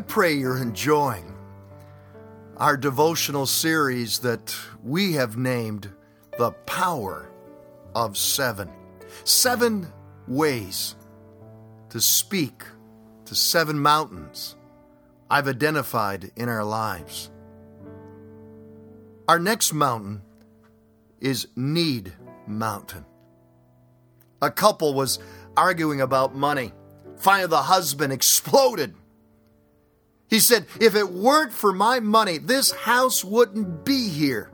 I pray you're enjoying our devotional series that we have named The Power of Seven. 7 ways to speak to 7 mountains I've identified in our lives. Our next mountain is Need Mountain. A couple was arguing about money. Finally, the husband exploded. He said, "If it weren't for my money, this house wouldn't be here."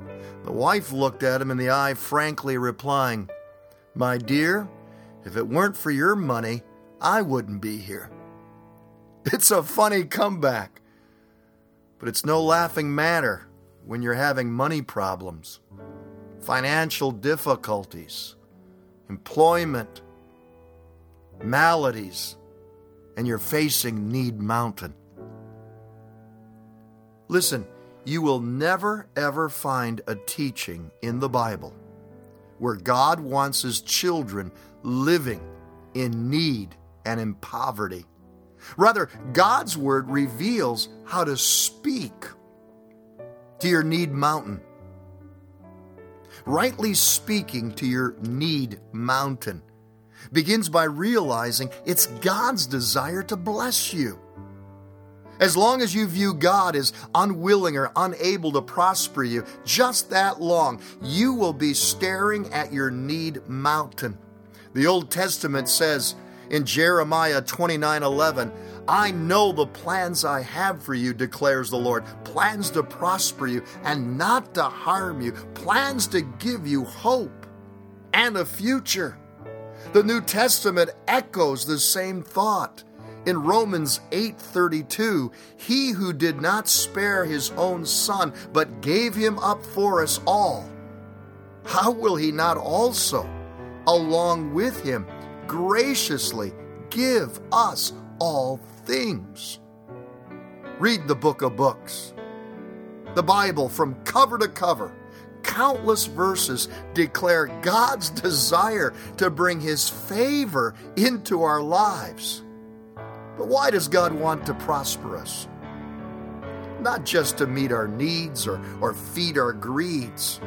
The wife looked at him in the eye, frankly replying, "My dear, if it weren't for your money, I wouldn't be here." It's a funny comeback, but it's no laughing matter when you're having money problems, financial difficulties, employment, maladies, and you're facing Need Mountain. Listen, you will never ever find a teaching in the Bible where God wants His children living in need and in poverty. Rather, God's Word reveals how to speak to your need mountain. Rightly speaking to your need mountain begins by realizing it's God's desire to bless you. As long as you view God as unwilling or unable to prosper you, just that long, you will be staring at your need mountain. The Old Testament says in Jeremiah 29:11, "I know the plans I have for you, declares the Lord, plans to prosper you and not to harm you, plans to give you hope and a future." The New Testament echoes the same thought. In Romans 8:32, "He who did not spare his own son, but gave him up for us all, how will he not also, along with him, graciously give us all things?" Read the book of books. The Bible from cover to cover, countless verses declare God's desire to bring His favor into our lives. But why does God want to prosper us? Not just to meet our needs or feed our greeds,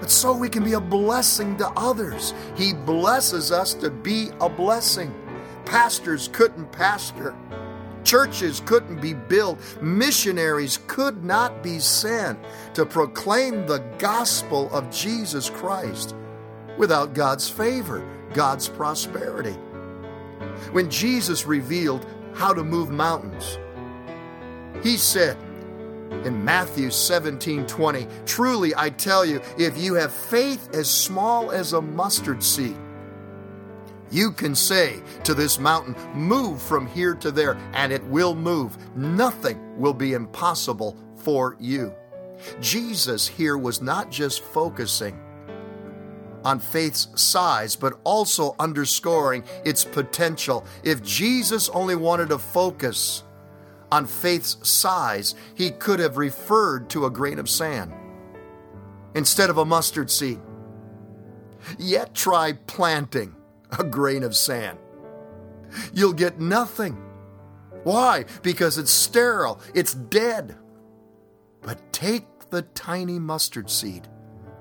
but so we can be a blessing to others. He blesses us to be a blessing. Pastors couldn't pastor. Churches couldn't be built. Missionaries could not be sent to proclaim the gospel of Jesus Christ without God's favor, God's prosperity. When Jesus revealed how to move mountains, He said in Matthew 17:20, "Truly I tell you, if you have faith as small as a mustard seed, you can say to this mountain, 'Move from here to there,' and it will move. Nothing will be impossible for you." Jesus here was not just focusing on faith's size, but also underscoring its potential. If Jesus only wanted to focus on faith's size, He could have referred to a grain of sand instead of a mustard seed. Yet try planting a grain of sand. You'll get nothing. Why? Because it's sterile, it's dead. But take the tiny mustard seed,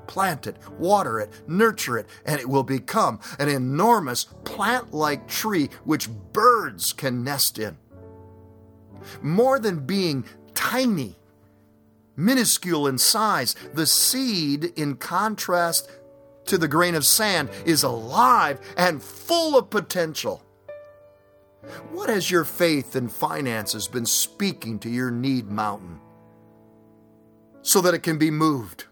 plant it, water it, nurture it, and it will become an enormous plant-like tree which birds can nest in. More than being tiny, minuscule in size, the seed, in contrast to the grain of sand, is alive and full of potential. What has your faith and finances been speaking to your need mountain so that it can be moved?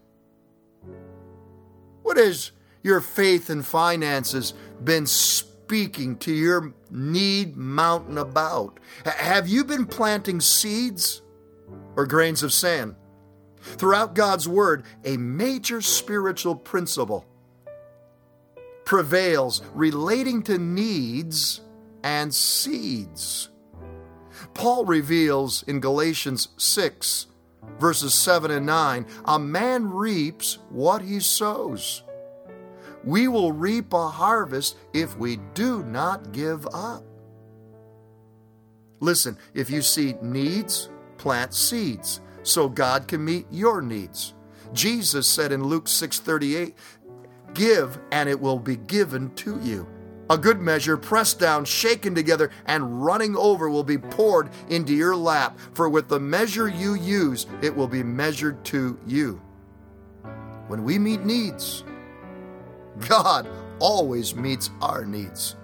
What has your faith and finances been speaking to your need mountain about? Have you been planting seeds or grains of sand? Throughout God's Word, a major spiritual principle prevails relating to needs and seeds. Paul reveals in Galatians 6, verses 7 and 9, "A man reaps what he sows. We will reap a harvest if we do not give up." Listen, if you see needs, plant seeds so God can meet your needs. Jesus said in Luke 6:38, give and it will be given to you. A good measure, pressed down, shaken together, and running over will be poured into your lap. For with the measure you use, it will be measured to you. When we meet needs, God always meets our needs.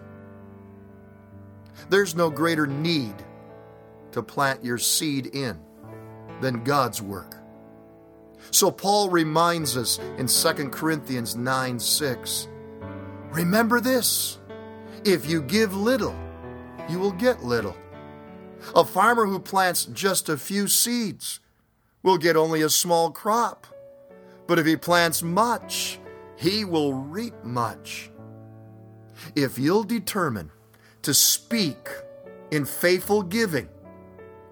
There's no greater need to plant your seed in than God's work. So Paul reminds us in 2 Corinthians 9:6, remember this, if you give little, you will get little. A farmer who plants just a few seeds will get only a small crop, but if he plants much, he will reap much. If you'll determine to speak in faithful giving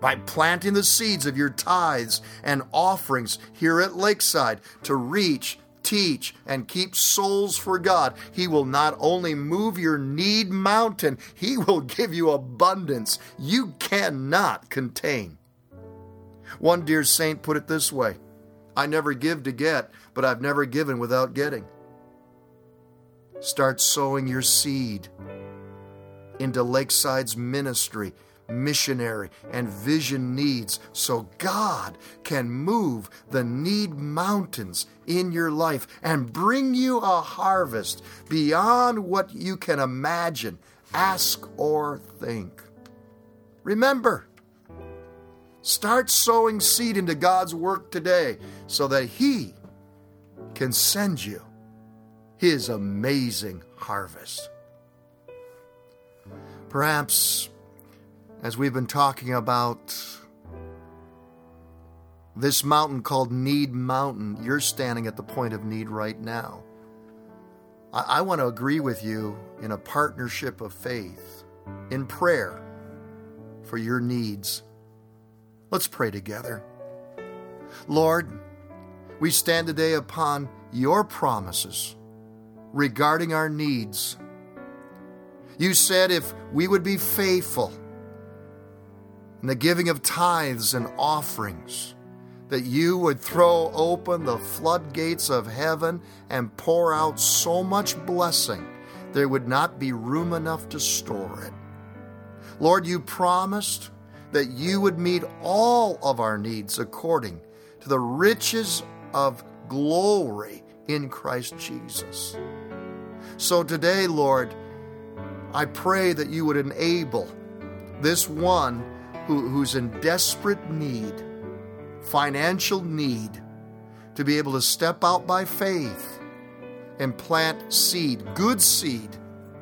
by planting the seeds of your tithes and offerings here at Lakeside to reach, teach, and keep souls for God, He will not only move your need mountain, He will give you abundance you cannot contain. One dear saint put it this way, I never give to get, but I've never given without getting. Start sowing your seed into Lakeside's ministry, missionary, and vision needs so God can move the need mountains in your life and bring you a harvest beyond what you can imagine, ask, or think. Remember, start sowing seed into God's work today so that He can send you His amazing harvest. Perhaps, as we've been talking about this mountain called Need Mountain, you're standing at the point of need right now. I want to agree with you in a partnership of faith, in prayer for your needs. Let's pray together. Lord, we stand today upon your promises regarding our needs. You said if we would be faithful in the giving of tithes and offerings, that you would throw open the floodgates of heaven and pour out so much blessing there would not be room enough to store it. Lord, you promised that you would meet all of our needs according to the riches of glory in Christ Jesus. So today, Lord, I pray that you would enable this one who's in desperate need, financial need, to be able to step out by faith and plant seed, good seed,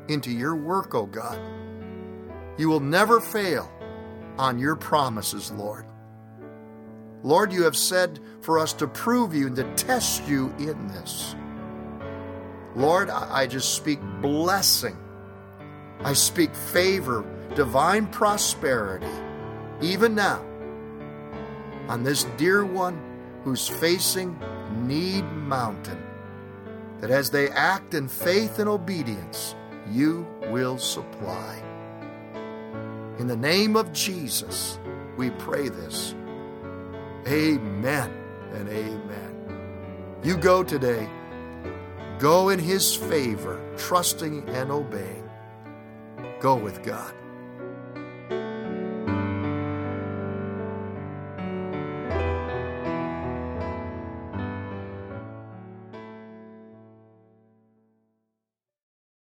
into your work, O God. You will never fail on your promises, Lord. Lord, you have said for us to prove you and to test you in this. Lord, I just speak blessing. I speak favor, divine prosperity, even now, on this dear one who's facing Need Mountain, that as they act in faith and obedience, you will supply. In the name of Jesus, we pray this. Amen and amen. You go today. Go in His favor, trusting and obeying. Go with God.